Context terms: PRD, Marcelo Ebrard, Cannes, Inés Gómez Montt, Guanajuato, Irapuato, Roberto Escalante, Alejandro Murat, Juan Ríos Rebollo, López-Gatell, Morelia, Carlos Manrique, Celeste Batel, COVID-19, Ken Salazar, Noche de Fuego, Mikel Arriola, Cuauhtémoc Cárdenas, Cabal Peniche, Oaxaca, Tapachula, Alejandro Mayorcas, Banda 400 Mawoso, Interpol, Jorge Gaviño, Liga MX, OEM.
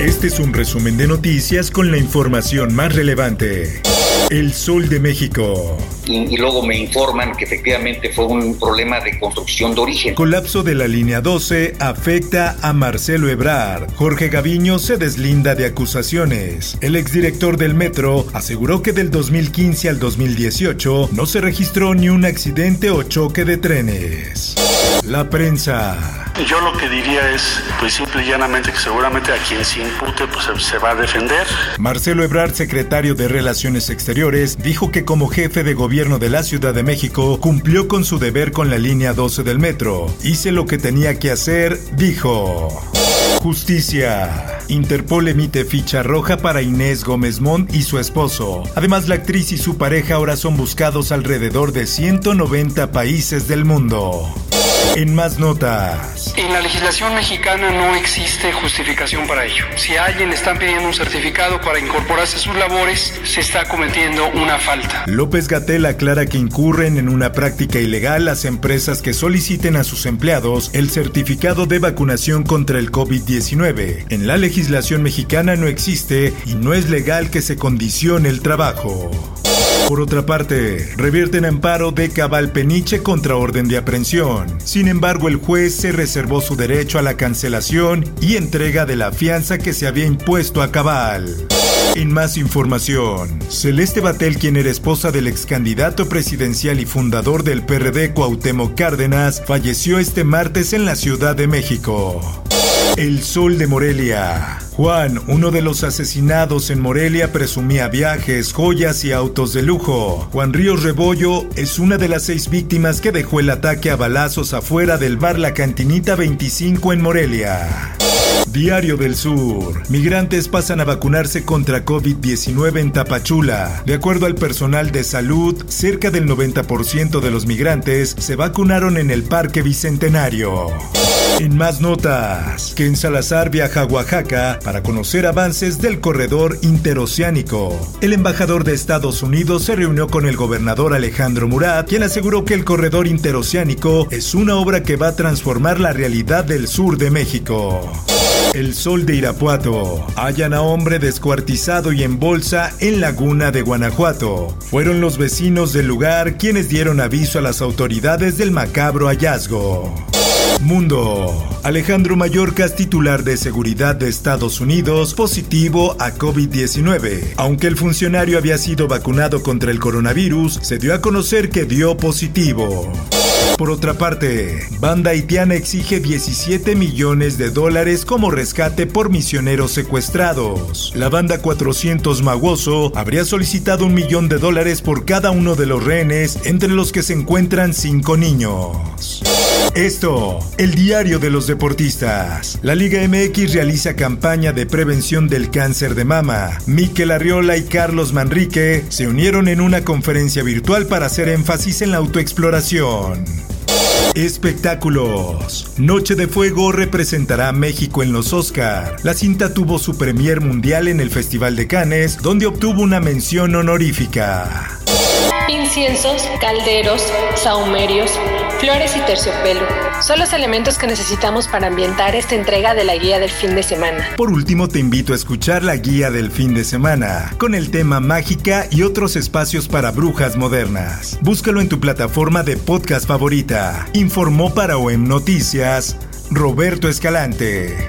Este es un resumen de noticias con la información más relevante. El Sol de México. Y luego me informan que efectivamente fue un problema de construcción de origen. Colapso de la línea 12 afecta a Marcelo Ebrard. Jorge Gaviño se deslinda de acusaciones. El exdirector del Metro aseguró que del 2015 al 2018 no se registró ni un accidente o choque de trenes. La prensa. Yo lo que diría es, pues simple y llanamente, que seguramente a quien se impute pues se va a defender. Marcelo Ebrard, secretario de Relaciones Exteriores, dijo que como jefe de gobierno de la Ciudad de México cumplió con su deber con la línea 12 del metro. Hice lo que tenía que hacer, dijo. Justicia. Interpol emite ficha roja para Inés Gómez Montt y su esposo. Además, la actriz y su pareja ahora son buscados alrededor de 190 países del mundo. En más notas. En la legislación mexicana no existe justificación para ello. Si a alguien le están pidiendo un certificado para incorporarse a sus labores, se está cometiendo una falta. López-Gatell aclara que incurren en una práctica ilegal las empresas que soliciten a sus empleados el certificado de vacunación contra el COVID-19. En la legislación mexicana no existe y no es legal que se condicione el trabajo. Por otra parte, revierten amparo de Cabal Peniche contra orden de aprehensión. Sin embargo, el juez se reservó su derecho a la cancelación y entrega de la fianza que se había impuesto a Cabal. En más información, Celeste Batel, quien era esposa del excandidato presidencial y fundador del PRD Cuauhtémoc Cárdenas, falleció este martes en la Ciudad de México. El Sol de Morelia. Juan, uno de los asesinados en Morelia, presumía viajes, joyas y autos de lujo. Juan Ríos Rebollo es una de las 6 víctimas que dejó el ataque a balazos afuera del bar La Cantinita 25 en Morelia. Diario del Sur. Migrantes pasan a vacunarse contra COVID-19 en Tapachula. De acuerdo al personal de salud, cerca del 90% de los migrantes se vacunaron en el Parque Bicentenario. En más notas, Ken Salazar viaja a Oaxaca para conocer avances del corredor interoceánico. El embajador de Estados Unidos se reunió con el gobernador Alejandro Murat, quien aseguró que el corredor interoceánico es una obra que va a transformar la realidad del sur de México. El Sol de Irapuato. Hallan a hombre descuartizado y en bolsa en Laguna de Guanajuato. Fueron los vecinos del lugar quienes dieron aviso a las autoridades del macabro hallazgo. Mundo. Alejandro Mayorcas, titular de Seguridad de Estados Unidos, positivo a COVID-19. Aunque el funcionario había sido vacunado contra el coronavirus, se dio a conocer que dio positivo. Por otra parte, banda haitiana exige $17 millones como rescate por misioneros secuestrados. La Banda 400 Mawoso habría solicitado $1 millón por cada uno de los rehenes, entre los que se encuentran 5 niños. Esto, el diario de los deportistas. La Liga MX realiza campaña de prevención del cáncer de mama. Mikel Arriola y Carlos Manrique se unieron en una conferencia virtual para hacer énfasis en la autoexploración. Espectáculos. Noche de Fuego representará a México en los Oscar. La cinta tuvo su premier mundial en el Festival de Cannes, donde obtuvo una mención honorífica. Inciensos, calderos, sahumerios, flores y terciopelo son los elementos que necesitamos para ambientar esta entrega de la guía del fin de semana. Por último, te invito a escuchar la guía del fin de semana, con el tema mágica y otros espacios para brujas modernas. Búscalo en tu plataforma de podcast favorita. Informó para OEM Noticias, Roberto Escalante.